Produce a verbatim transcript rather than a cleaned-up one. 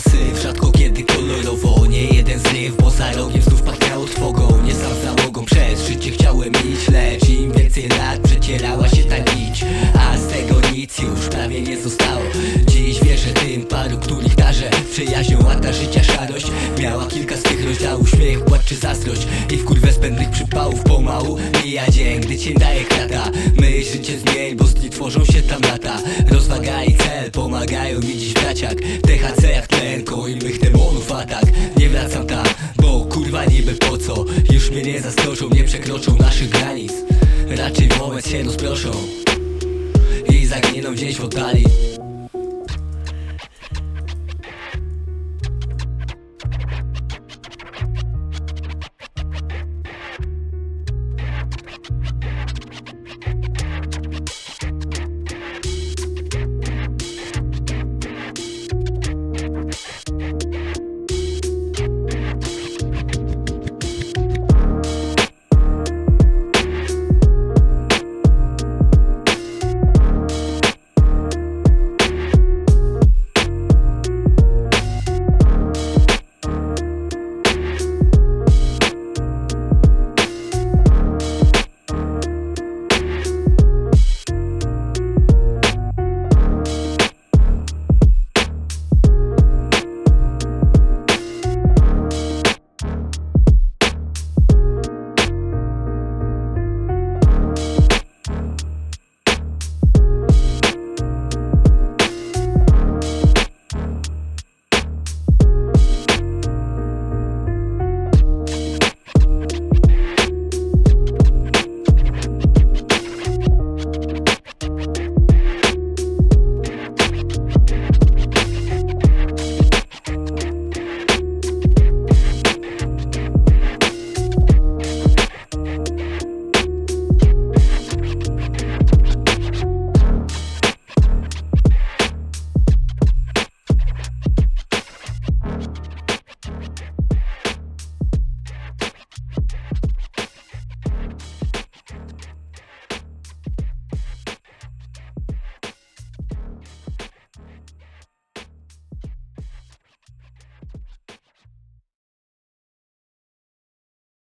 Zycia syf, rzadko kiedy kolorowo, nie jeden zryw, bo za rogiem znów pachniało trwogą. Nie sam załogą przez życie chciałem iść, lecz im więcej lat przecierała się ta nić, a z tego nic już prawie nie zostało. Dziś wierzę tym paru, których darzę przyjaźnią, a ta życia szarość miała kilka swych rozdziałów, śmiech, płacz czy zazdrość i w kurwę spędnych przypałów. Pomału mija dzień, gdy cię daje krata, myśl cię zmień, bo z dni tworzą się tam lata. Rozwaga i cel pomagają mi dziś braciak, T H C jak tlenko i mych demonów atak. Nie wracam tam, bo kurwa niby po co, już mnie nie zaskoczą, nie przekroczą naszych granic, raczej moment się rozproszą i zaginą gdzieś w oddali.